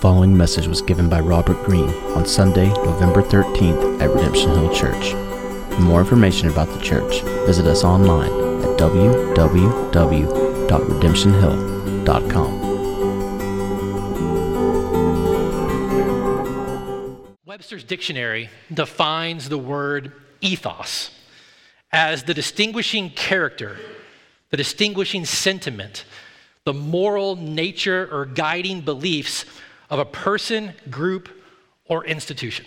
Following message was given by Robert Greene on Sunday, November 13th at Redemption Hill Church. For more information about the church, visit us online at www.redemptionhill.com. Webster's Dictionary defines the word ethos as the distinguishing character, the distinguishing sentiment, the moral nature or guiding beliefs of a person, group, or institution.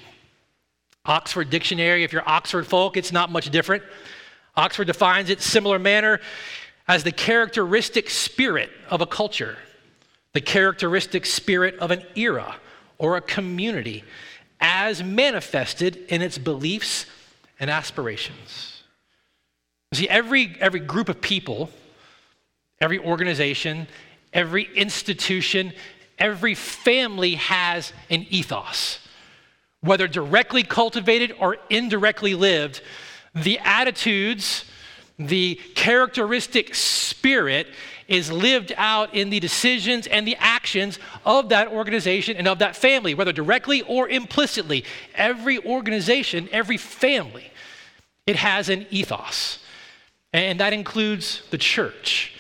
Oxford Dictionary, if you're Oxford folk, it's not much different. Oxford defines it in a similar manner as the characteristic spirit of a culture, the characteristic spirit of an era or a community as manifested in its beliefs and aspirations. See, every group of people, every organization, every institution, every family has an ethos. Whether directly cultivated or indirectly lived, the attitudes, the characteristic spirit is lived out in the decisions and the actions of that organization and of that family, whether directly or implicitly. Every organization, every family, it has an ethos. And that includes the church.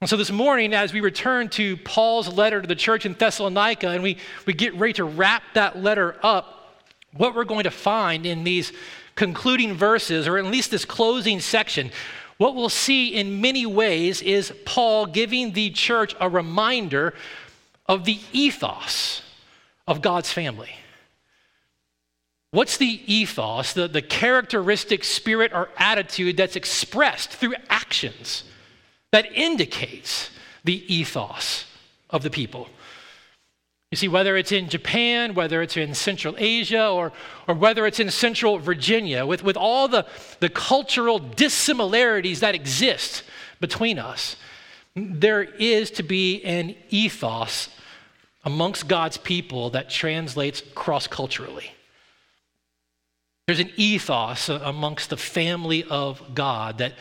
And so this morning, as we return to Paul's letter to the church in Thessalonica, and we get ready to wrap that letter up, what we're going to find in these concluding verses, or at least this closing section, what we'll see in many ways is Paul giving the church a reminder of the ethos of God's family. What's the ethos, the characteristic spirit or attitude that's expressed through actions that indicates the ethos of the people? You see, whether it's in Japan, whether it's in Central Asia, or whether it's in Central Virginia, with all the cultural dissimilarities that exist between us, there is to be an ethos amongst God's people that translates cross-culturally. There's an ethos amongst the family of God that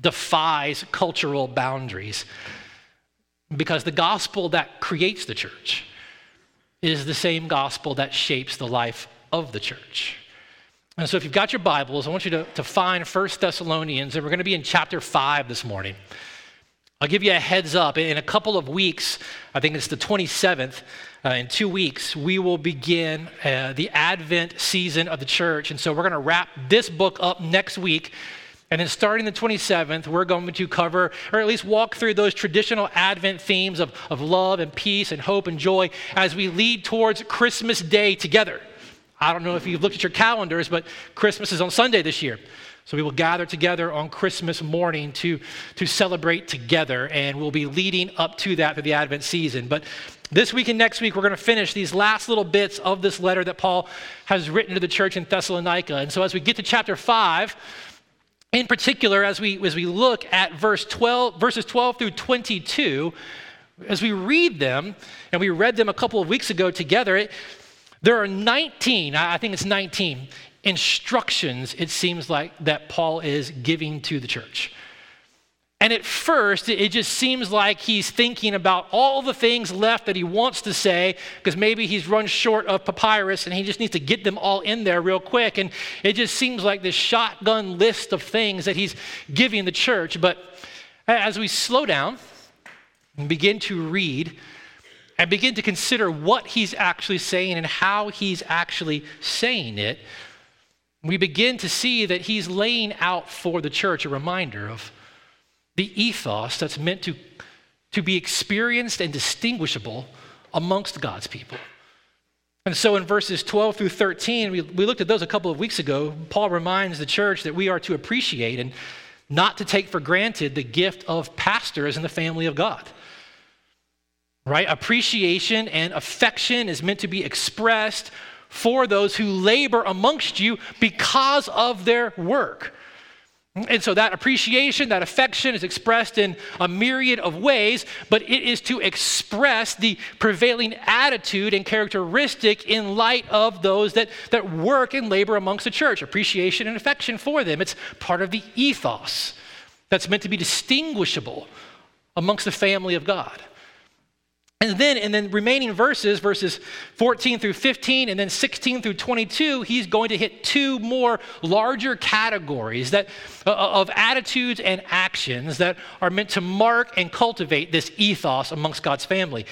defies cultural boundaries, because the gospel that creates the church is the same gospel that shapes the life of the church. And so if you've got your Bibles, I want you to find 1 Thessalonians, and we're going to be in chapter 5 this morning. I'll give you a heads up. In a couple of weeks, I think it's the 27th, in 2 weeks, we will begin the Advent season of the church. And so we're going to wrap this book up next week. And then starting the 27th, we're going to cover, or at least walk through those traditional Advent themes of love and peace and hope and joy as we lead towards Christmas Day together. I don't know if you've looked at your calendars, but Christmas is on Sunday this year. So we will gather together on Christmas morning to celebrate together, and we'll be leading up to that for the Advent season. But this week and next week, we're going to finish these last little bits of this letter that Paul has written to the church in Thessalonica. And so as we get to chapter 5, in particular, as we look at verses 12 through 22, as we read them, and we read them a couple of weeks ago together, there are 19 instructions, it seems like, that Paul is giving to the church. And at first, it just seems like he's thinking about all the things left that he wants to say, because maybe he's run short of papyrus and he just needs to get them all in there real quick. And it just seems like this shotgun list of things that he's giving the church. But as we slow down and begin to read and begin to consider what he's actually saying and how he's actually saying it, we begin to see that he's laying out for the church a reminder of the ethos that's meant to be experienced and distinguishable amongst God's people. And so in verses 12 through 13, we looked at those a couple of weeks ago. Paul reminds the church that we are to appreciate and not to take for granted the gift of pastors in the family of God. Right? Appreciation and affection is meant to be expressed for those who labor amongst you because of their work. And so that appreciation, that affection is expressed in a myriad of ways, but it is to express the prevailing attitude and characteristic in light of those that work and labor amongst the church, appreciation and affection for them. It's part of the ethos that's meant to be distinguishable amongst the family of God. And then remaining verses 14 through 15, and then 16 through 22, he's going to hit two more larger categories that of attitudes and actions that are meant to mark and cultivate this ethos amongst God's family.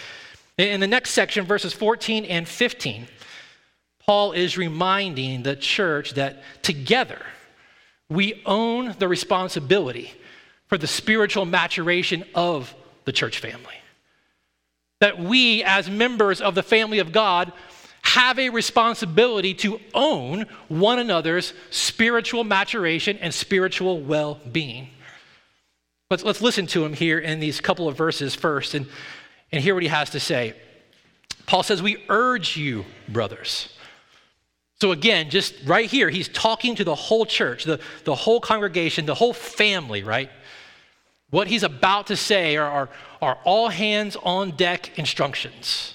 In the next section, verses 14 and 15, Paul is reminding the church that together we own the responsibility for the spiritual maturation of the church family. That we, as members of the family of God, have a responsibility to own one another's spiritual maturation and spiritual well-being. Let's listen to him here in these couple of verses first and hear what he has to say. Paul says, "We urge you, brothers." So again, just right here, he's talking to the whole church, the whole congregation, the whole family, right? What he's about to say are all hands on deck instructions,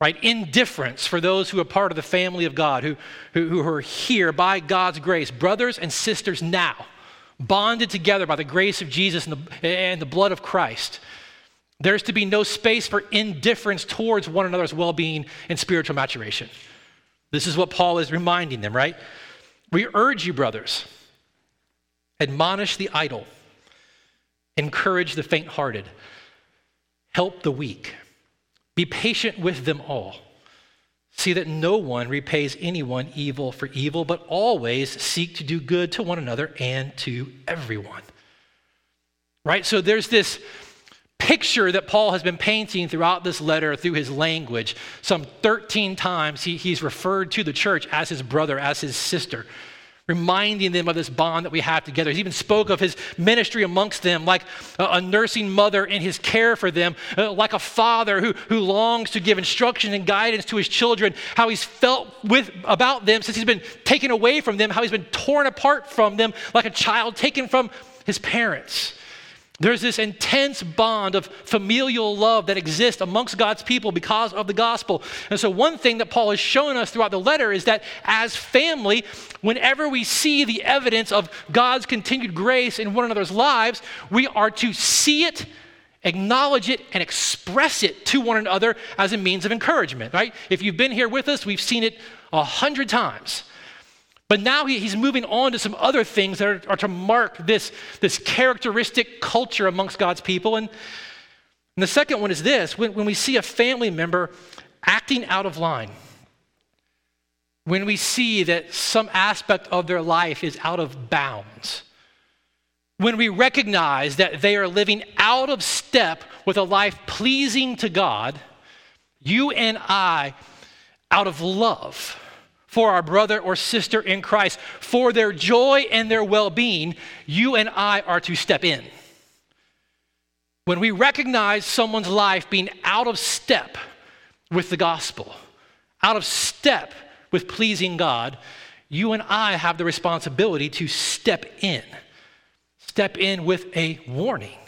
right? Indifference for those who are part of the family of God, who are here by God's grace, brothers and sisters now, bonded together by the grace of Jesus and the blood of Christ. There's to be no space for indifference towards one another's well-being and spiritual maturation. This is what Paul is reminding them, right? "We urge you, brothers, admonish the idle. Encourage the faint-hearted, help the weak, be patient with them all. See that no one repays anyone evil for evil, but always seek to do good to one another and to everyone." Right? So there's this picture that Paul has been painting throughout this letter through his language. Some 13 times he's referred to the church as his brother, as his sister, reminding them of this bond that we have together. He even spoke of his ministry amongst them like a nursing mother in his care for them, like a father who longs to give instruction and guidance to his children, how he's felt about them since he's been taken away from them, how he's been torn apart from them like a child taken from his parents. There's this intense bond of familial love that exists amongst God's people because of the gospel. And so one thing that Paul has shown us throughout the letter is that as family, whenever we see the evidence of God's continued grace in one another's lives, we are to see it, acknowledge it, and express it to one another as a means of encouragement, right? If you've been here with us, we've seen it 100 times. But now he's moving on to some other things that are to mark this characteristic culture amongst God's people. And the second one is this: when we see a family member acting out of line, when we see that some aspect of their life is out of bounds, when we recognize that they are living out of step with a life pleasing to God, you and I, out of love for our brother or sister in Christ, for their joy and their well-being, you and I are to step in. When we recognize someone's life being out of step with the gospel, out of step with pleasing God, you and I have the responsibility to step in with a warning.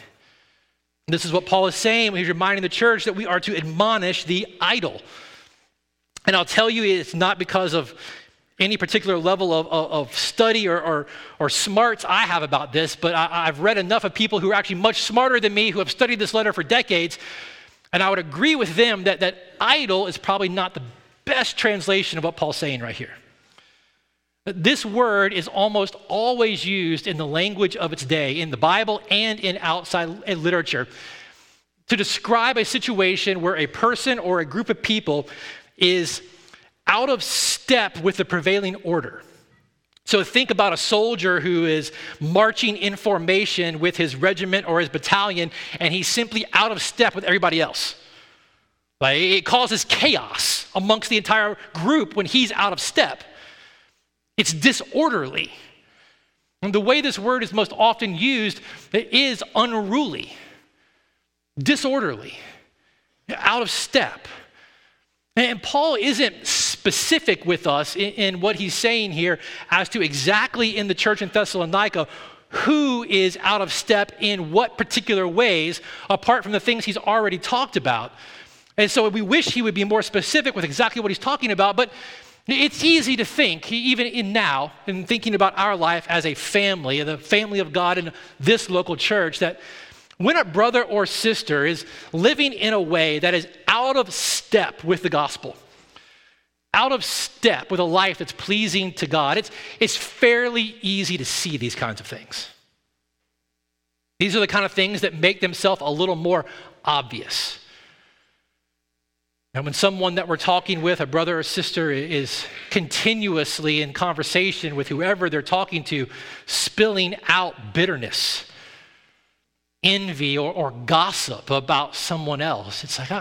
This is what Paul is saying when he's reminding the church that we are to admonish the idle. And I'll tell you, it's not because of any particular level of study or smarts I have about this, but I've read enough of people who are actually much smarter than me, who have studied this letter for decades, and I would agree with them that idle is probably not the best translation of what Paul's saying right here. This word is almost always used in the language of its day, in the Bible and in outside literature, to describe a situation where a person or a group of people is out of step with the prevailing order. So think about a soldier who is marching in formation with his regiment or his battalion, and he's simply out of step with everybody else. Like, it causes chaos amongst the entire group when he's out of step. It's disorderly. And the way this word is most often used, it is unruly, disorderly, out of step. And Paul isn't specific with us in what he's saying here as to exactly in the church in Thessalonica who is out of step in what particular ways, apart from the things he's already talked about. And so we wish he would be more specific with exactly what he's talking about, but it's easy to think, even in thinking about our life as a family, the family of God in this local church, that When a brother or sister is living in a way that is out of step with the gospel, out of step with a life that's pleasing to God, it's fairly easy to see these kinds of things. These are the kind of things that make themselves a little more obvious. And when someone that we're talking with, a brother or sister, is continuously in conversation with whoever they're talking to, spilling out bitterness, envy, or gossip about someone else, it's like,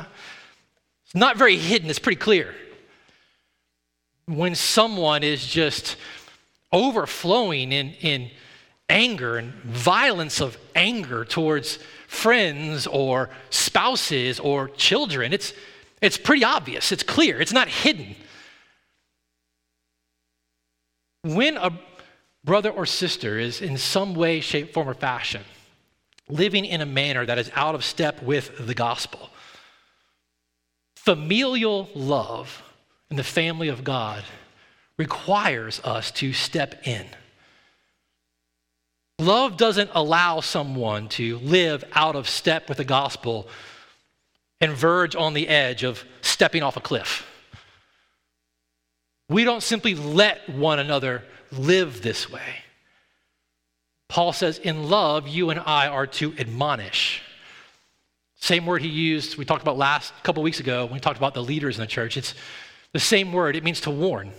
it's not very hidden, it's pretty clear. When someone is just overflowing in anger and violence of anger towards friends or spouses or children, it's pretty obvious, it's clear, it's not hidden. When a brother or sister is in some way, shape, form, or fashion living in a manner that is out of step with the gospel, familial love in the family of God requires us to step in. Love doesn't allow someone to live out of step with the gospel and verge on the edge of stepping off a cliff. We don't simply let one another live this way. Paul says, in love, you and I are to admonish. Same word he used, we talked about couple weeks ago when we talked about the leaders in the church. It's the same word, it means to warn.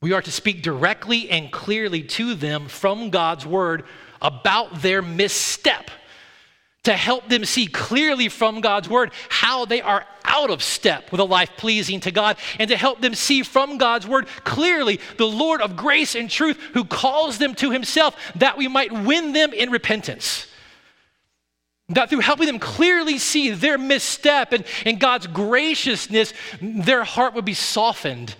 We are to speak directly and clearly to them from God's word about their misstep, to help them see clearly from God's word how they are out of step with a life pleasing to God, and to help them see from God's word clearly the Lord of grace and truth who calls them to himself, that we might win them in repentance. That through helping them clearly see their misstep and God's graciousness, their heart would be softened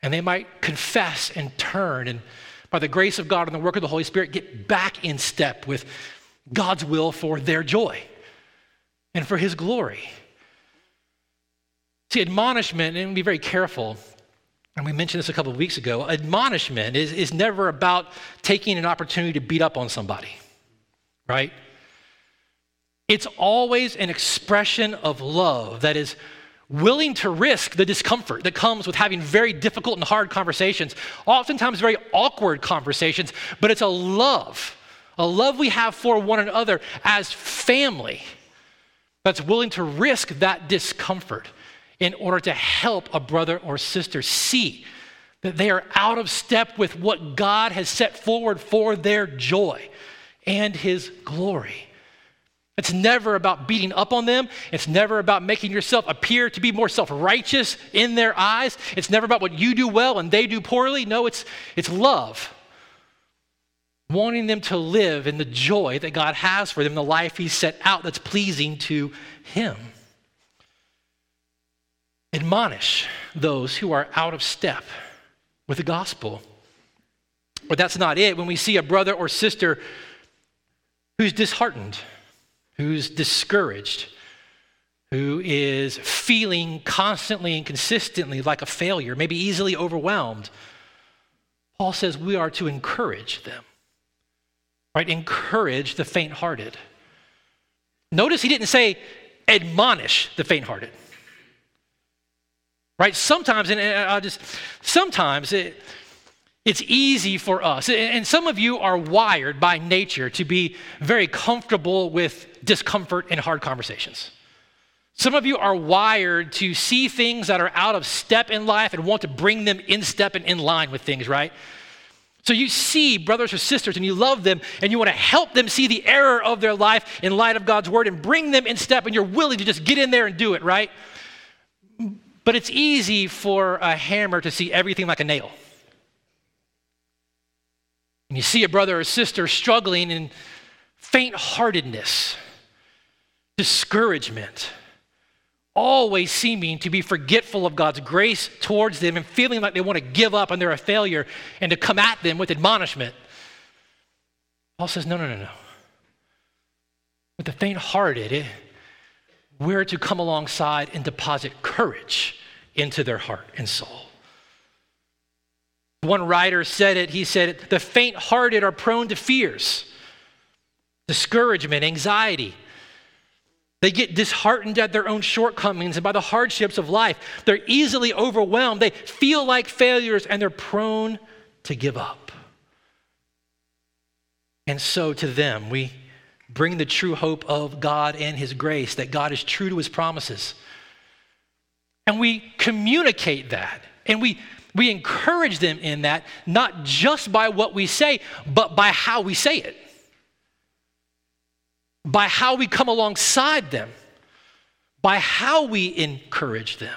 and they might confess and turn, and by the grace of God and the work of the Holy Spirit, get back in step with God's will for their joy and for his glory. See, admonishment, and be very careful, and we mentioned this a couple of weeks ago, admonishment is never about taking an opportunity to beat up on somebody, right? It's always an expression of love that is willing to risk the discomfort that comes with having very difficult and hard conversations, oftentimes very awkward conversations, but it's a love we have for one another as family that's willing to risk that discomfort in order to help a brother or sister see that they are out of step with what God has set forward for their joy and his glory. It's never about beating up on them. It's never about making yourself appear to be more self-righteous in their eyes. It's never about what you do well and they do poorly. No, it's love. Wanting them to live in the joy that God has for them, the life he set out that's pleasing to him. Admonish those who are out of step with the gospel. But that's not it. When we see a brother or sister who's disheartened, who's discouraged, who is feeling constantly and consistently like a failure, maybe easily overwhelmed, Paul says we are to encourage them. Right? Encourage the faint-hearted. Notice he didn't say admonish the faint-hearted. Right? Sometimes it's easy for us, and some of you are wired by nature to be very comfortable with discomfort and hard conversations. Some of you are wired to see things that are out of step in life and want to bring them in step and in line with things, right? So you see brothers or sisters and you love them and you want to help them see the error of their life in light of God's word and bring them in step, and you're willing to just get in there and do it, right? But it's easy for a hammer to see everything like a nail. And you see a brother or sister struggling in faint-heartedness, discouragement, always seeming to be forgetful of God's grace towards them and feeling like they want to give up and they're a failure, and to come at them with admonishment. Paul says, no. With the faint-hearted, we're to come alongside and deposit courage into their heart and soul. One writer said it, he said, the faint-hearted are prone to fears. discouragement, anxiety. They get disheartened at their own shortcomings and by the hardships of life. They're easily overwhelmed. They feel like failures, and they're prone to give up. And so to them, we bring the true hope of God and his grace, that God is true to his promises. And we communicate that, and we encourage them in that, not just by what we say, but by how we say it, by how we come alongside them, by how we encourage them.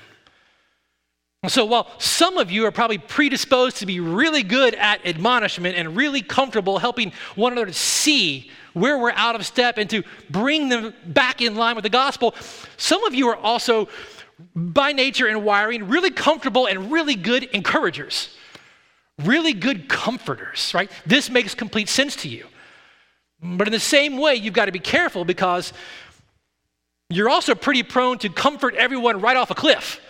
And so while some of you are probably predisposed to be really good at admonishment and really comfortable helping one another to see where we're out of step and to bring them back in line with the gospel, some of you are also by nature and wiring really comfortable and really good encouragers, really good comforters, right? This makes complete sense to you. But in the same way, you've got to be careful, because you're also pretty prone to comfort everyone right off a cliff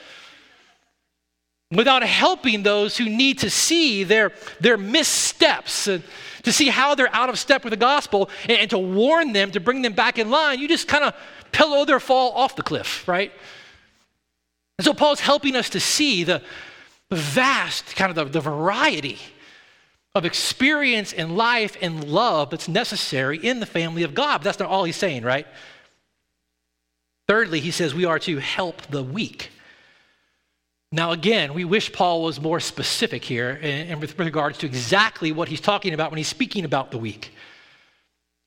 without helping those who need to see their missteps, and to see how they're out of step with the gospel, and to warn them, to bring them back in line. You just kind of pillow their fall off the cliff, right? And so Paul's helping us to see the vast, kind of the variety of experience in life and love that's necessary in the family of God. But that's not all he's saying, right? Thirdly, he says we are to help the weak. Now, again, we wish Paul was more specific here in with regards to exactly what he's talking about when he's speaking about the weak.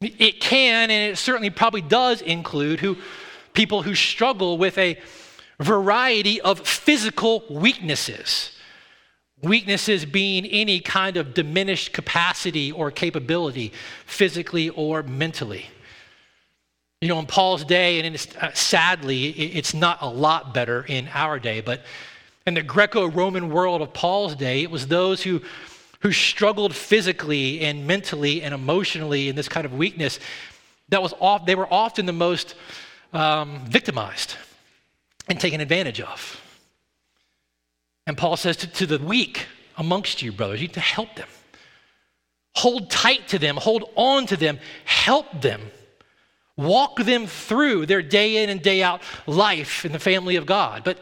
It can, and it certainly probably does, include people who struggle with a variety of physical weaknesses. Weaknesses being any kind of diminished capacity or capability, physically or mentally. You know, in Paul's day, and sadly, it's not a lot better in our day, but in the Greco-Roman world of Paul's day, it was those who struggled physically and mentally and emotionally in this kind of weakness that they were often the most victimized and taken advantage of. And Paul says to the weak amongst you, brothers, you need to help them. Hold tight to them, hold on to them, help them. Walk them through their day in and day out life in the family of God. But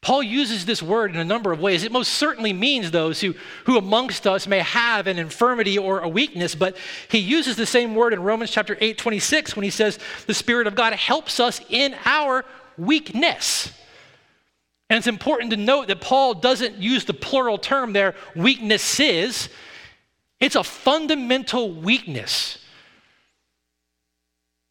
Paul uses this word in a number of ways. It most certainly means those who amongst us may have an infirmity or a weakness, but he uses the same word in Romans chapter 8:26 when he says, the Spirit of God helps us in our weakness. And it's important to note that Paul doesn't use the plural term there, weaknesses. It's a fundamental weakness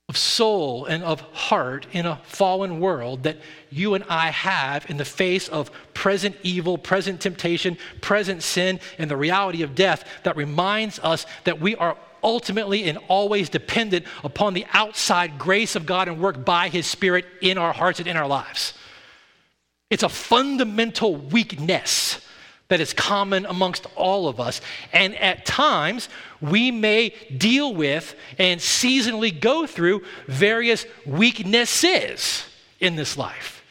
of soul and of heart in a fallen world that you and I have in the face of present evil, present temptation, present sin, and the reality of death that reminds us that we are ultimately and always dependent upon the outside grace of God and work by his Spirit in our hearts and in our lives. It's a fundamental weakness that is common amongst all of us. And at times, we may deal with and seasonally go through various weaknesses in this life.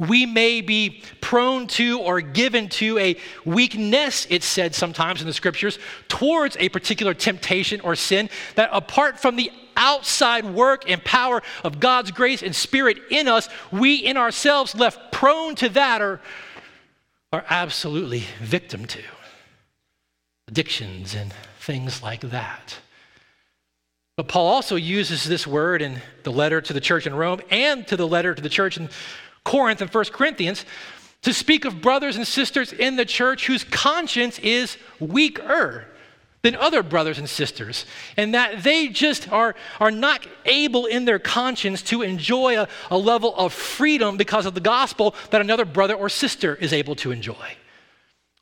We may be prone to or given to a weakness, it's said sometimes in the scriptures, towards a particular temptation or sin that apart from the outside work and power of God's grace and Spirit in us, we in ourselves left prone to that are absolutely victim to addictions and things like that. But Paul also uses this word in the letter to the church in Rome and to the letter to the church in Corinth and 1 Corinthians to speak of brothers and sisters in the church whose conscience is weaker than other brothers and sisters, and that they just are not able in their conscience to enjoy a level of freedom because of the gospel that another brother or sister is able to enjoy.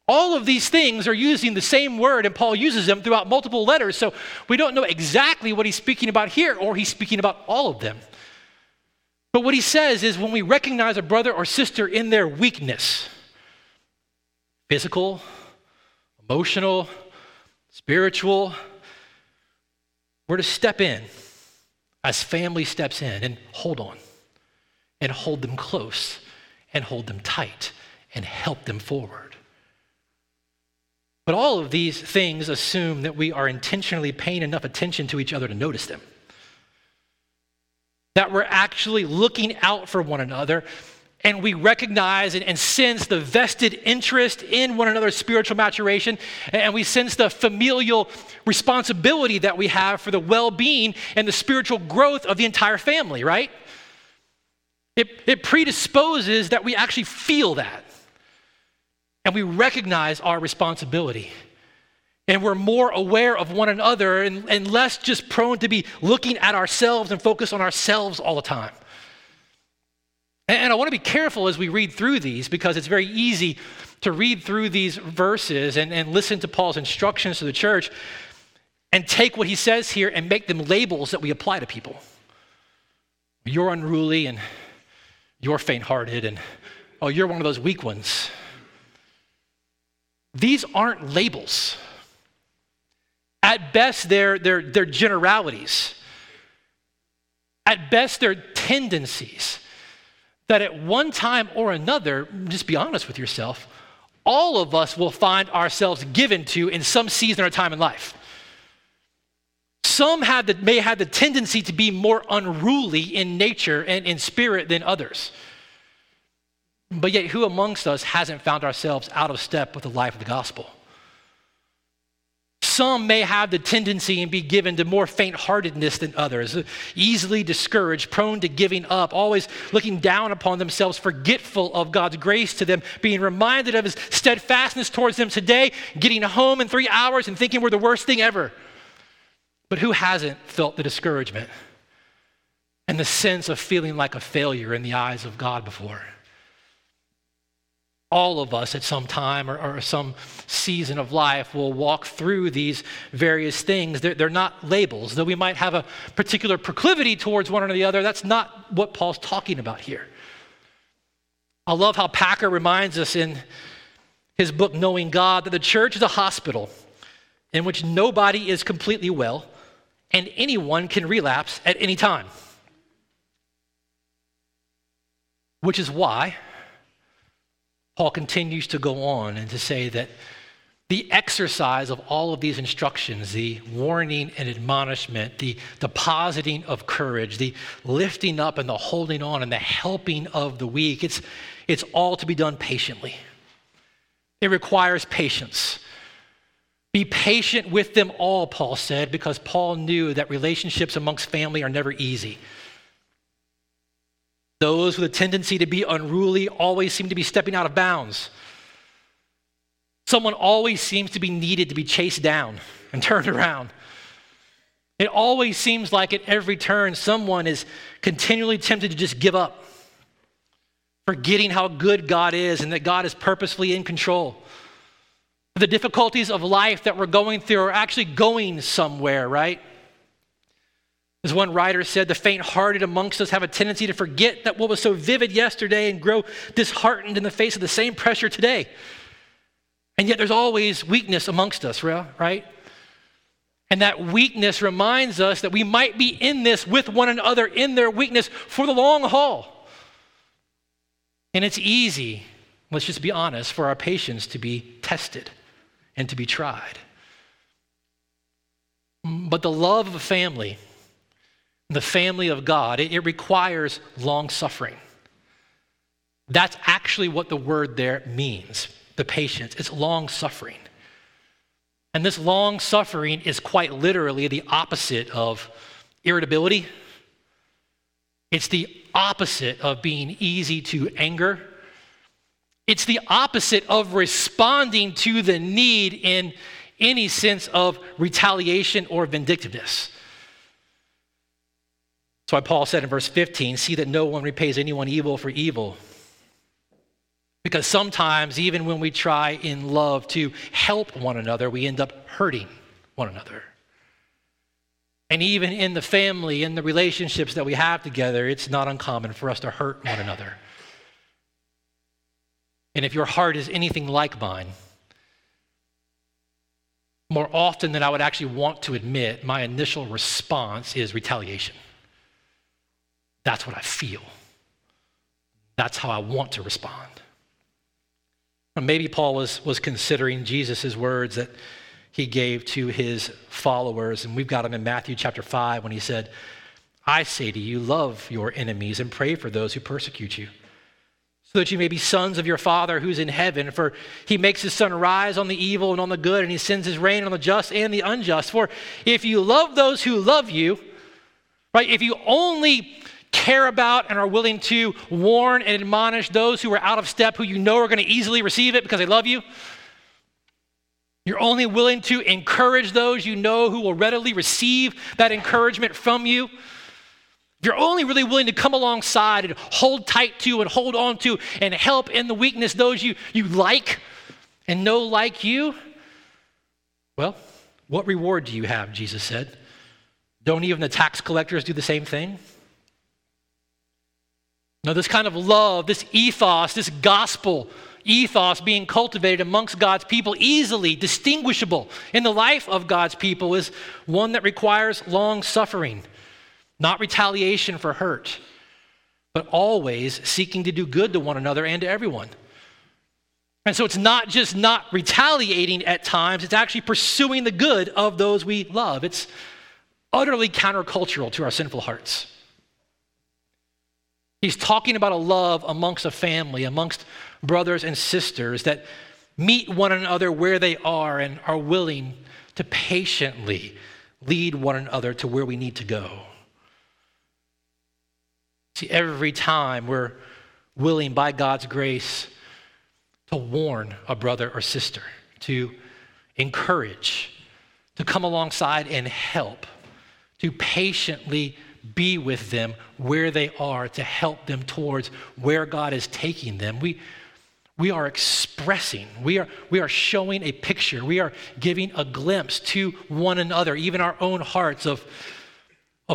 All of these things are using the same word, and Paul uses them throughout multiple letters, so we don't know exactly what he's speaking about here, or he's speaking about all of them. But what he says is when we recognize a brother or sister in their weakness, physical, emotional, spiritual, we're to step in as family steps in and hold on and hold them close and hold them tight and help them forward. But all of these things assume that we are intentionally paying enough attention to each other to notice them. That we're actually looking out for one another, and we recognize and sense the vested interest in one another's spiritual maturation, and we sense the familial responsibility that we have for the well-being and the spiritual growth of the entire family, right? It predisposes that we actually feel that, and we recognize our responsibility. And we're more aware of one another and less just prone to be looking at ourselves and focus on ourselves all the time. And I want to be careful as we read through these, because it's very easy to read through these verses and listen to Paul's instructions to the church and take what he says here and make them labels that we apply to people. You're unruly, and you're faint-hearted, and oh, you're one of those weak ones. These aren't labels. At best, they're generalities. At best, they're tendencies that at one time or another, just be honest with yourself, all of us will find ourselves given to in some season or time in life. Some may have the tendency to be more unruly in nature and in spirit than others. But yet, who amongst us hasn't found ourselves out of step with the life of the gospel? Some may have the tendency and be given to more faint-heartedness than others, easily discouraged, prone to giving up, always looking down upon themselves, forgetful of God's grace to them, being reminded of his steadfastness towards them today, getting home in 3 hours and thinking we're the worst thing ever. But who hasn't felt the discouragement and the sense of feeling like a failure in the eyes of God before? All of us at some time or some season of life will walk through these various things. They're not labels. Though we might have a particular proclivity towards one or the other, that's not what Paul's talking about here. I love how Packer reminds us in his book, Knowing God, that the church is a hospital in which nobody is completely well and anyone can relapse at any time. Which is why Paul continues to go on and to say that the exercise of all of these instructions, the warning and admonishment, the depositing of courage, the lifting up and the holding on and the helping of the weak, it's all to be done patiently. It requires patience. Be patient with them all, Paul said, because Paul knew that relationships amongst family are never easy. Those with a tendency to be unruly always seem to be stepping out of bounds. Someone always seems to be needed to be chased down and turned around. It always seems like at every turn, someone is continually tempted to just give up, forgetting how good God is and that God is purposefully in control. The difficulties of life that we're going through are actually going somewhere, right? As one writer said, the faint-hearted amongst us have a tendency to forget that what was so vivid yesterday and grow disheartened in the face of the same pressure today. And yet there's always weakness amongst us, right? And that weakness reminds us that we might be in this with one another in their weakness for the long haul. And it's easy, let's just be honest, for our patience to be tested and to be tried. But the love of a family, the family of God, it requires long-suffering. That's actually what the word there means, the patience. It's long-suffering. And this long-suffering is quite literally the opposite of irritability. It's the opposite of being easy to anger. It's the opposite of responding to the need in any sense of retaliation or vindictiveness. That's why Paul said in verse 15, see that no one repays anyone evil for evil. Because sometimes, even when we try in love to help one another, we end up hurting one another. And even in the family, in the relationships that we have together, it's not uncommon for us to hurt one another. And if your heart is anything like mine, more often than I would actually want to admit, my initial response is retaliation. That's what I feel. That's how I want to respond. Maybe Paul was considering Jesus' words that he gave to his followers. And we've got him in Matthew chapter 5 when he said, I say to you, love your enemies and pray for those who persecute you, so that you may be sons of your Father who's in heaven. For he makes his sun rise on the evil and on the good, and he sends his rain on the just and the unjust. For if you love those who love you, right, if you only care about and are willing to warn and admonish those who are out of step, who you know are going to easily receive it because they love you, you're only willing to encourage those you know who will readily receive that encouragement from you, if you're only really willing to come alongside and hold tight to and hold on to and help in the weakness those you like and know like you, well, what reward do you have, Jesus said? Don't even the tax collectors do the same thing? No, this kind of love, this ethos, this gospel ethos being cultivated amongst God's people, easily distinguishable in the life of God's people, is one that requires long suffering, not retaliation for hurt, but always seeking to do good to one another and to everyone. And so it's not just not retaliating at times, it's actually pursuing the good of those we love. It's utterly countercultural to our sinful hearts. He's talking about a love amongst a family, amongst brothers and sisters that meet one another where they are and are willing to patiently lead one another to where we need to go. See, every time we're willing by God's grace to warn a brother or sister, to encourage, to come alongside and help, to patiently be with them where they are, to help them towards where God is taking them, we are expressing, we are showing a picture, we are giving a glimpse to one another, even our own hearts, of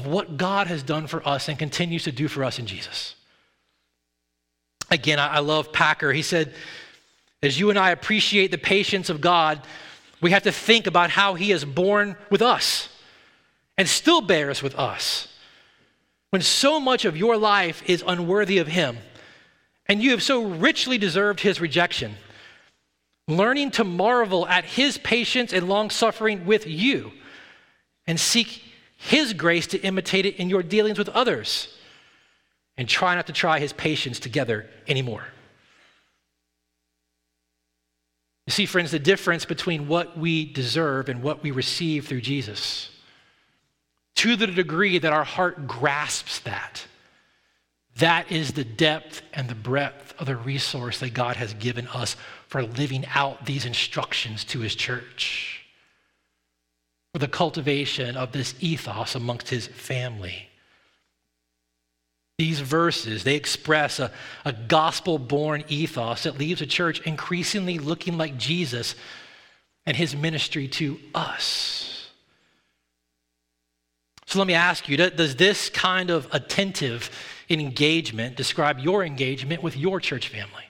what God has done for us and continues to do for us in Jesus. Again, I love Packer. He said, as you and I appreciate the patience of God, we have to think about how he has borne with us and still bears with us. When so much of your life is unworthy of him, and you have so richly deserved his rejection, learning to marvel at his patience and long-suffering with you, and seek his grace to imitate it in your dealings with others, and try not to try his patience together anymore. You see, friends, the difference between what we deserve and what we receive through Jesus, to the degree that our heart grasps that is the depth and the breadth of the resource that God has given us for living out these instructions to his church, for the cultivation of this ethos amongst his family. These verses, they express a gospel-born ethos that leaves a church increasingly looking like Jesus and his ministry to us. So let me ask you, does this kind of attentive engagement describe your engagement with your church family?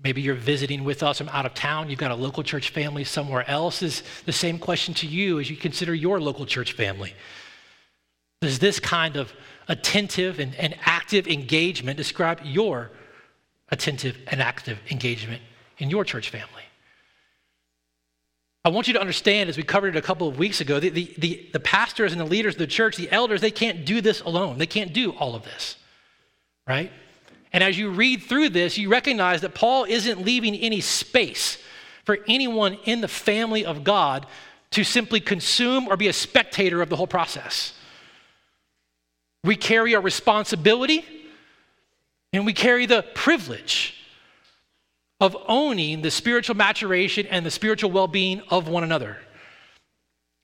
Maybe you're visiting with us from out of town. You've got a local church family somewhere else. Is the same question to you as you consider your local church family. Does this kind of attentive and active engagement describe your attentive and active engagement in your church family? I want you to understand, as we covered it a couple of weeks ago, the pastors and the leaders of the church, the elders, they can't do this alone. They can't do all of this, right? And as you read through this, you recognize that Paul isn't leaving any space for anyone in the family of God to simply consume or be a spectator of the whole process. We carry a responsibility and we carry the privilege of owning the spiritual maturation and the spiritual well-being of one another.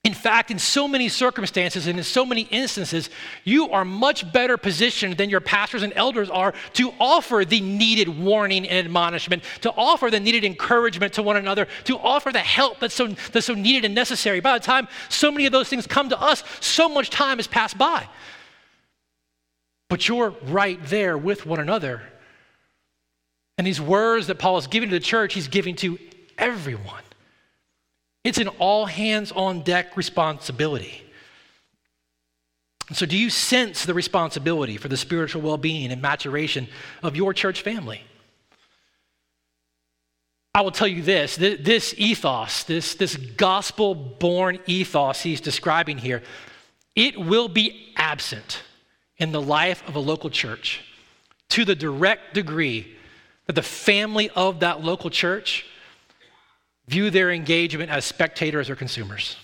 In fact, in so many circumstances and in so many instances, you are much better positioned than your pastors and elders are to offer the needed warning and admonishment, to offer the needed encouragement to one another, to offer the help that's so needed and necessary. By the time so many of those things come to us, so much time has passed by. But you're right there with one another. And these words that Paul is giving to the church, he's giving to everyone. It's an all-hands-on-deck responsibility. So do you sense the responsibility for the spiritual well-being and maturation of your church family? I will tell you this, this ethos, this gospel-born ethos he's describing here, it will be absent in the life of a local church to the direct degree that the family of that local church view their engagement as spectators or consumers.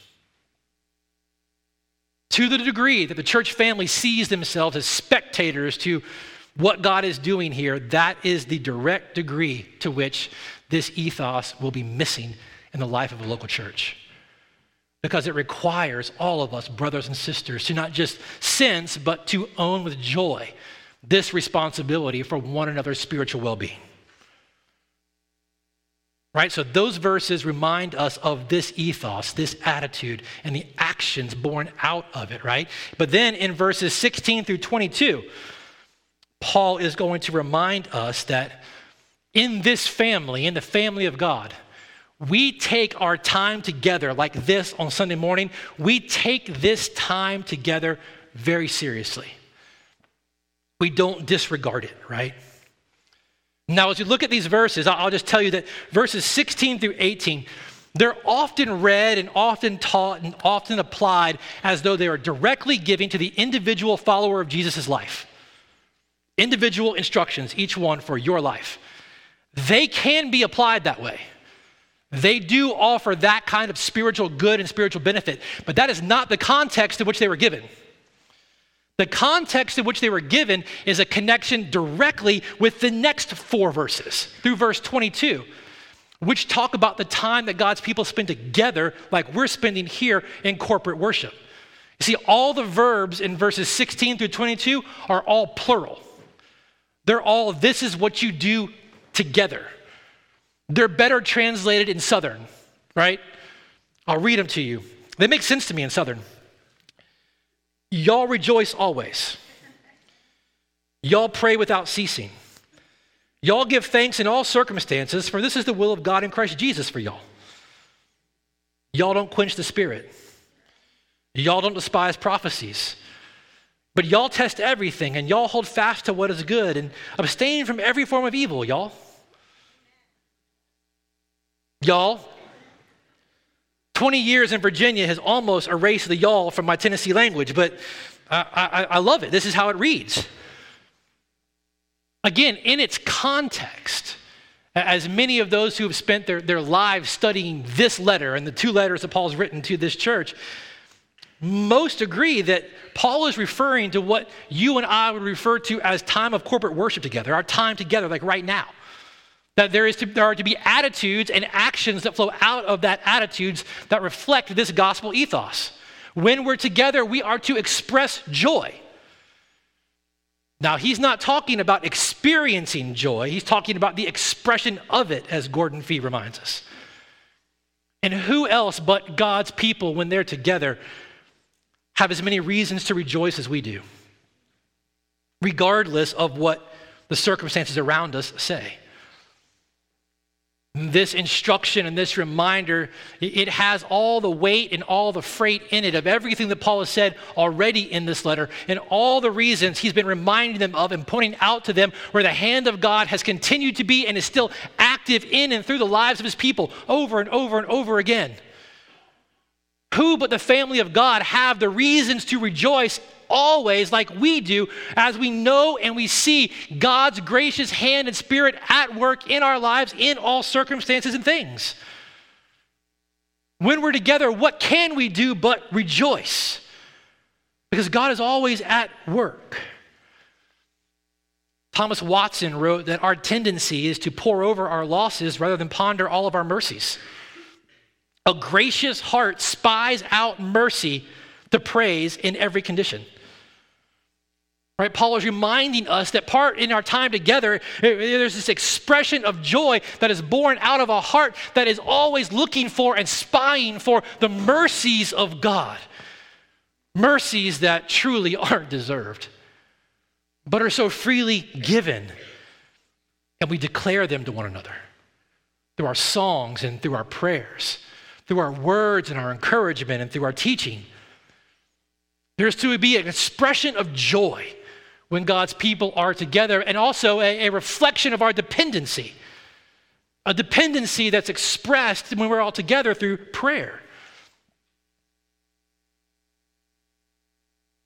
To the degree that the church family sees themselves as spectators to what God is doing here, that is the direct degree to which this ethos will be missing in the life of a local church, because it requires all of us, brothers and sisters, to not just sense, but to own with joy this responsibility for one another's spiritual well-being. Right? So those verses remind us of this ethos, this attitude, and the actions born out of it, right? But then in verses 16 through 22, Paul is going to remind us that in this family, in the family of God, we take our time together like this on Sunday morning. We take this time together very seriously. We don't disregard it, right? Now, as you look at these verses, I'll just tell you that verses 16 through 18, they're often read and often taught and often applied as though they are directly giving to the individual follower of Jesus' life. Individual instructions, each one for your life. They can be applied that way. They do offer that kind of spiritual good and spiritual benefit, but that is not the context in which they were given. The context in which they were given is a connection directly with the next four verses through verse 22, which talk about the time that God's people spend together like we're spending here in corporate worship. You see, all the verbs in verses 16 through 22 are all plural. They're all, this is what you do together. They're better translated in Southern, right? I'll read them to you. They make sense to me in Southern. Y'all rejoice always. Y'all pray without ceasing. Y'all give thanks in all circumstances, for this is the will of God in Christ Jesus for y'all. Y'all don't quench the Spirit. Y'all don't despise prophecies. But y'all test everything, and y'all hold fast to what is good, and abstain from every form of evil, y'all. Y'all, 20 years in Virginia has almost erased the y'all from my Tennessee language, but I love it. This is how it reads. Again, in its context, as many of those who have spent their lives studying this letter and the two letters that Paul's written to this church, most agree that Paul is referring to what you and I would refer to as time of corporate worship together, our time together, like right now. That there are to be attitudes and actions that flow out of that attitudes that reflect this gospel ethos. When we're together, we are to express joy. Now, he's not talking about experiencing joy. He's talking about the expression of it, as Gordon Fee reminds us. And who else but God's people, when they're together, have as many reasons to rejoice as we do, regardless of what the circumstances around us say. This instruction and this reminder, it has all the weight and all the freight in it of everything that Paul has said already in this letter and all the reasons he's been reminding them of and pointing out to them where the hand of God has continued to be and is still active in and through the lives of his people over and over and over again. Who but the family of God have the reasons to rejoice always like we do as we know and we see God's gracious hand and Spirit at work in our lives in all circumstances and things? When we're together, what can we do but rejoice? Because God is always at work. Thomas Watson wrote that our tendency is to pore over our losses rather than ponder all of our mercies. A gracious heart spies out mercy to praise in every condition. Right? Paul is reminding us that part in our time together, there's this expression of joy that is born out of a heart that is always looking for and spying for the mercies of God. Mercies that truly aren't deserved, but are so freely given. And we declare them to one another through our songs and through our prayers, through our words and our encouragement and through our teaching. There's to be an expression of joy when God's people are together and also a reflection of our dependency a dependency that's expressed when we're all together through prayer.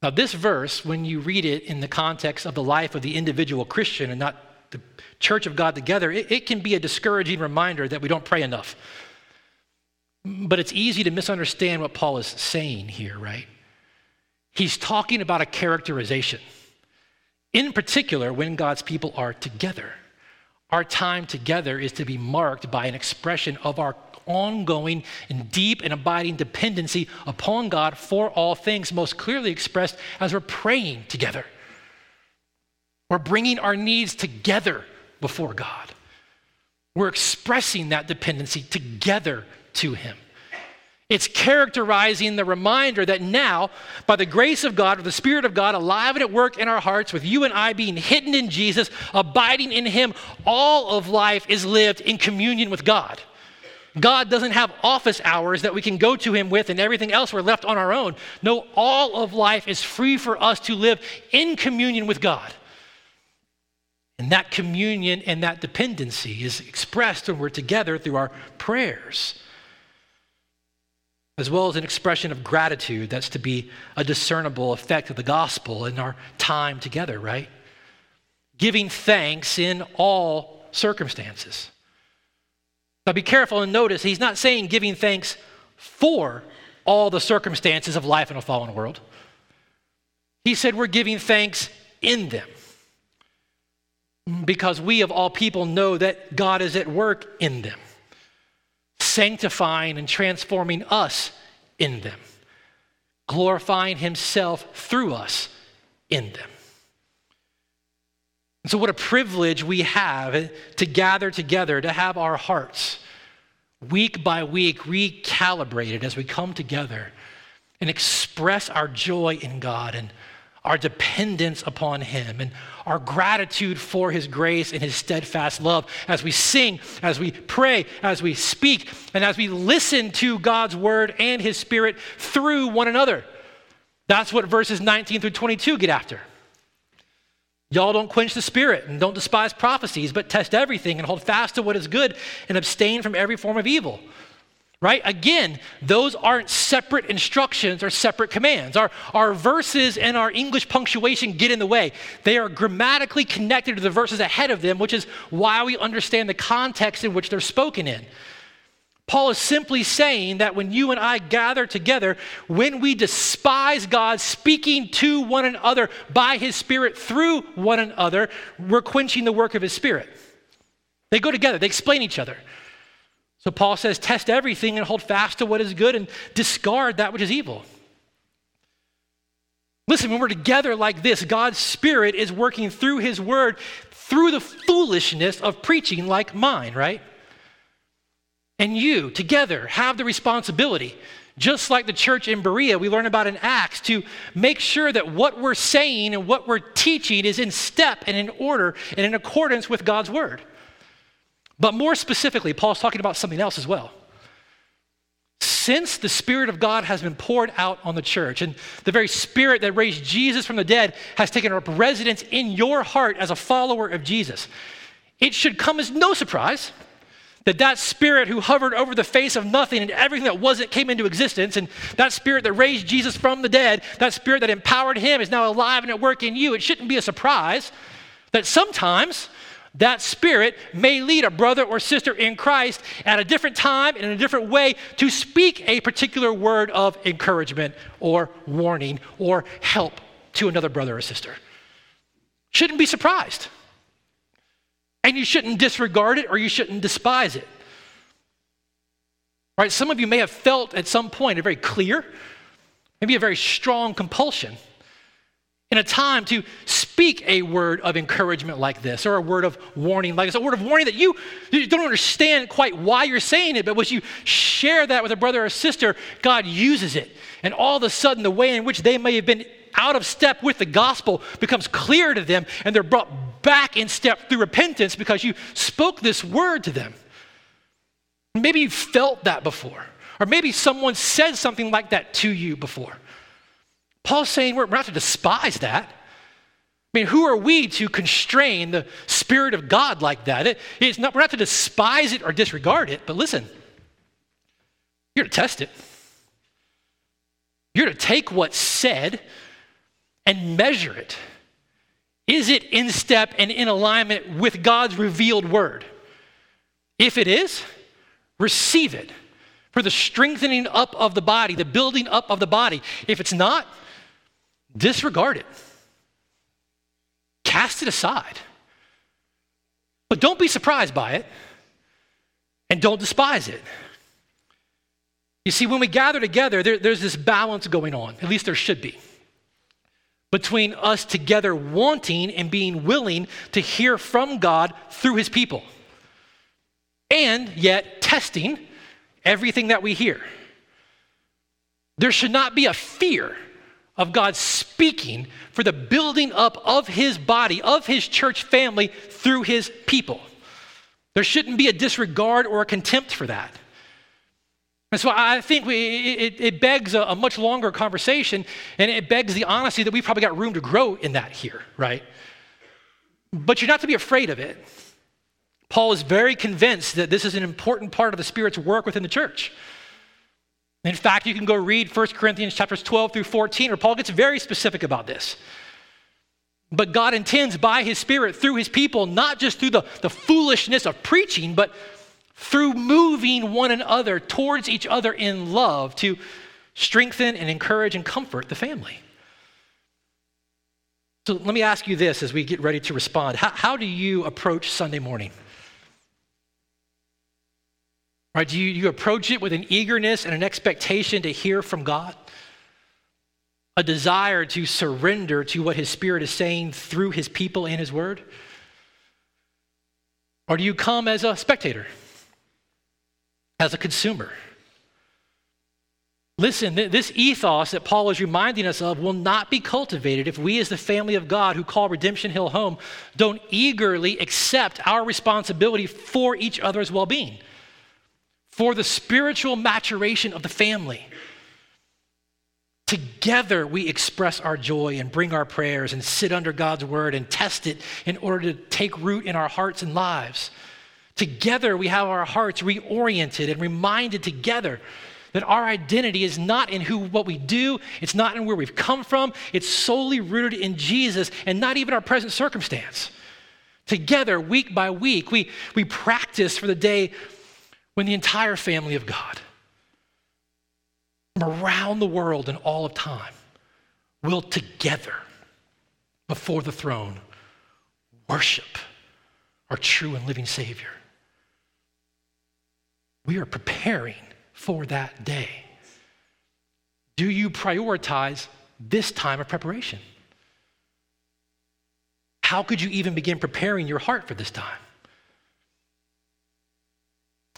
Now, this verse, when you read it in the context of the life of the individual Christian and not the church of God together, it can be a discouraging reminder that we don't pray enough. But it's easy to misunderstand what Paul is saying here, right? He's talking about a characterization. In particular, when God's people are together, our time together is to be marked by an expression of our ongoing and deep and abiding dependency upon God for all things, most clearly expressed as we're praying together. We're bringing our needs together before God. We're expressing that dependency together to Him. It's characterizing the reminder that now, by the grace of God, or the Spirit of God, alive and at work in our hearts, with you and I being hidden in Jesus, abiding in Him, all of life is lived in communion with God. God doesn't have office hours that we can go to Him with and everything else we're left on our own. No, all of life is free for us to live in communion with God. And that communion and that dependency is expressed when we're together through our prayers, as well as an expression of gratitude that's to be a discernible effect of the gospel in our time together, right? Giving thanks in all circumstances. Now be careful and notice he's not saying giving thanks for all the circumstances of life in a fallen world. He said we're giving thanks in them because we of all people know that God is at work in them, sanctifying and transforming us in them, glorifying Himself through us in them. And so what a privilege we have to gather together, to have our hearts week by week recalibrated as we come together and express our joy in God and our dependence upon Him and our gratitude for His grace and His steadfast love as we sing, as we pray, as we speak, and as we listen to God's word and His Spirit through one another. That's what verses 19 through 22 get after. Y'all don't quench the Spirit and don't despise prophecies, but test everything and hold fast to what is good and abstain from every form of evil. Right? Again, those aren't separate instructions or separate commands. Our verses and our English punctuation get in the way. They are grammatically connected to the verses ahead of them, which is why we understand the context in which they're spoken in. Paul is simply saying that when you and I gather together, when we despise God speaking to one another by His Spirit through one another, we're quenching the work of His Spirit. They go together. They explain each other. So Paul says, test everything and hold fast to what is good and discard that which is evil. Listen, when we're together like this, God's Spirit is working through His word, through the foolishness of preaching like mine, right? And you, together, have the responsibility, just like the church in Berea we learn about in Acts, to make sure that what we're saying and what we're teaching is in step and in order and in accordance with God's word. But more specifically, Paul's talking about something else as well. Since the Spirit of God has been poured out on the church, and the very Spirit that raised Jesus from the dead has taken up residence in your heart as a follower of Jesus, it should come as no surprise that Spirit who hovered over the face of nothing and everything that wasn't came into existence, and that Spirit that raised Jesus from the dead, that Spirit that empowered Him is now alive and at work in you. It shouldn't be a surprise that sometimes that Spirit may lead a brother or sister in Christ at a different time and in a different way to speak a particular word of encouragement or warning or help to another brother or sister. Shouldn't be surprised. And you shouldn't disregard it or you shouldn't despise it. Right? Some of you may have felt at some point a very clear, maybe a very strong compulsion in a time to speak a word of encouragement like this or a word of warning like this, a word of warning that you don't understand quite why you're saying it, but once you share that with a brother or sister, God uses it. And all of a sudden, the way in which they may have been out of step with the gospel becomes clear to them, and they're brought back in step through repentance because you spoke this word to them. Maybe you felt that before, or maybe someone said something like that to you before. Paul's saying we're not to despise that. I mean, who are we to constrain the Spirit of God like that? We're not to despise it or disregard it, but listen, you're to test it. You're to take what's said and measure it. Is it in step and in alignment with God's revealed word? If it is, receive it for the strengthening up of the body, the building up of the body. If it's not, disregard it. Cast it aside. But don't be surprised by it, and don't despise it. You see, when we gather together, there's this balance going on, at least there should be, between us together wanting and being willing to hear from God through his people, and yet testing everything that we hear. There should not be a fear of God speaking for the building up of his body, of his church family through his people. There shouldn't be a disregard or a contempt for that. And so I think it begs a much longer conversation, and it begs the honesty that we've probably got room to grow in that here, right? But you're not to be afraid of it. Paul is very convinced that this is an important part of the Spirit's work within the church. In fact, you can go read 1 Corinthians chapters 12 through 14, where Paul gets very specific about this. But God intends by his Spirit, through his people, not just through the foolishness of preaching, but through moving one another towards each other in love to strengthen and encourage and comfort the family. So let me ask you this as we get ready to respond. How do you approach Sunday morning? Right, do you approach it with an eagerness and an expectation to hear from God? A desire to surrender to what his Spirit is saying through his people and his word? Or do you come as a spectator? As a consumer? Listen, this ethos that Paul is reminding us of will not be cultivated if we as the family of God who call Redemption Hill home don't eagerly accept our responsibility for each other's well-being, for the spiritual maturation of the family. Together we express our joy and bring our prayers and sit under God's word and test it in order to take root in our hearts and lives. Together we have our hearts reoriented and reminded together that our identity is not in what we do, it's not in where we've come from, it's solely rooted in Jesus and not even our present circumstance. Together, week by week, we practice for the day when the entire family of God from around the world and all of time will together before the throne worship our true and living Savior. We are preparing for that day. Do you prioritize this time of preparation? How could you even begin preparing your heart for this time?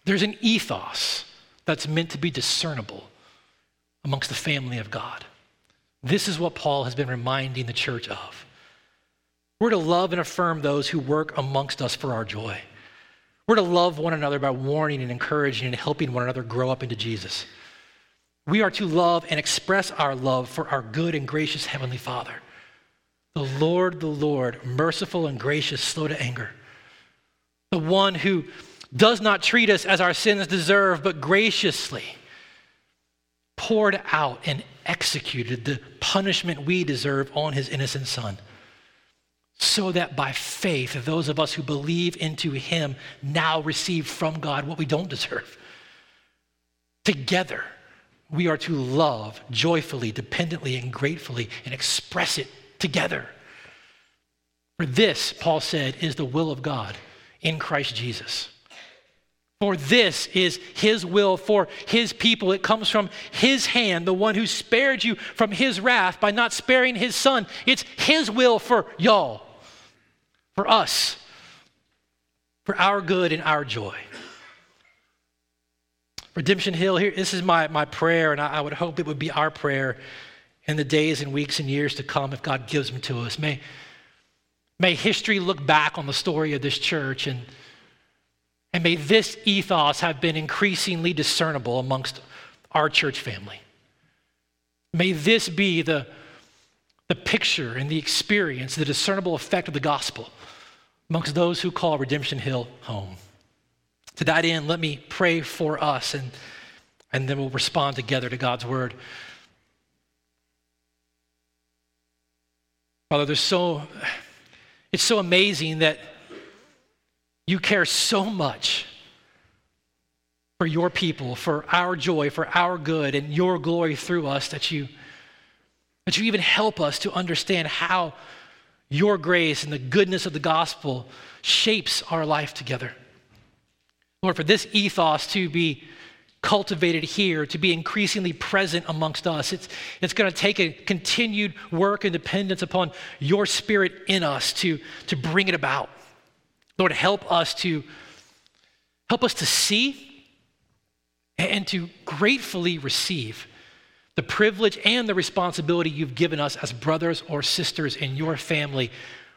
There's an ethos that's meant to be discernible amongst the family of God. This is what Paul has been reminding the church of. We're to love and affirm those who work amongst us for our joy. We're to love one another by warning and encouraging and helping one another grow up into Jesus. We are to love and express our love for our good and gracious Heavenly Father. The Lord, merciful and gracious, slow to anger. The one who does not treat us as our sins deserve, but graciously poured out and executed the punishment we deserve on his innocent Son, so that by faith, those of us who believe into him now receive from God what we don't deserve. Together, we are to love joyfully, dependently, and gratefully, and express it together. For this, Paul said, is the will of God in Christ Jesus. For this is his will for his people. It comes from his hand, the one who spared you from his wrath by not sparing his Son. It's his will for y'all, for us, for our good and our joy. Redemption Hill, here, this is my prayer, and I would hope it would be our prayer in the days and weeks and years to come if God gives them to us. May history look back on the story of this church, and may this ethos have been increasingly discernible amongst our church family. May this be the the picture and the experience, the discernible effect of the gospel amongst those who call Redemption Hill home. To that end, let me pray for us, and then we'll respond together to God's word. Father, it's so amazing that you care so much for your people, for our joy, for our good, and your glory through us, that you even help us to understand how your grace and the goodness of the gospel shapes our life together. Lord, for this ethos to be cultivated here, to be increasingly present amongst us, it's going to take a continued work and dependence upon your Spirit in us to bring it about. Lord, help us to see and to gratefully receive the privilege and the responsibility you've given us as brothers or sisters in your family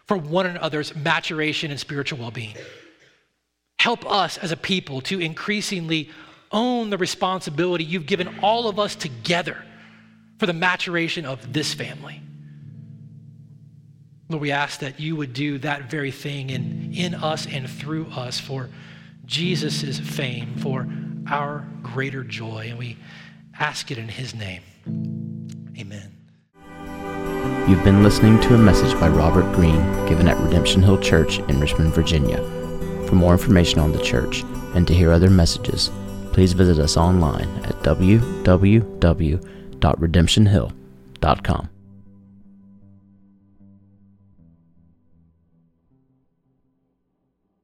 for one another's maturation and spiritual well-being. Help us as a people to increasingly own the responsibility you've given all of us together for the maturation of this family. Lord, we ask that you would do that very thing in us and through us for Jesus' fame, for our greater joy, and we ask it in his name. Amen. You've been listening to a message by Robert Greene given at Redemption Hill Church in Richmond, Virginia. For more information on the church and to hear other messages, please visit us online at www.redemptionhill.com.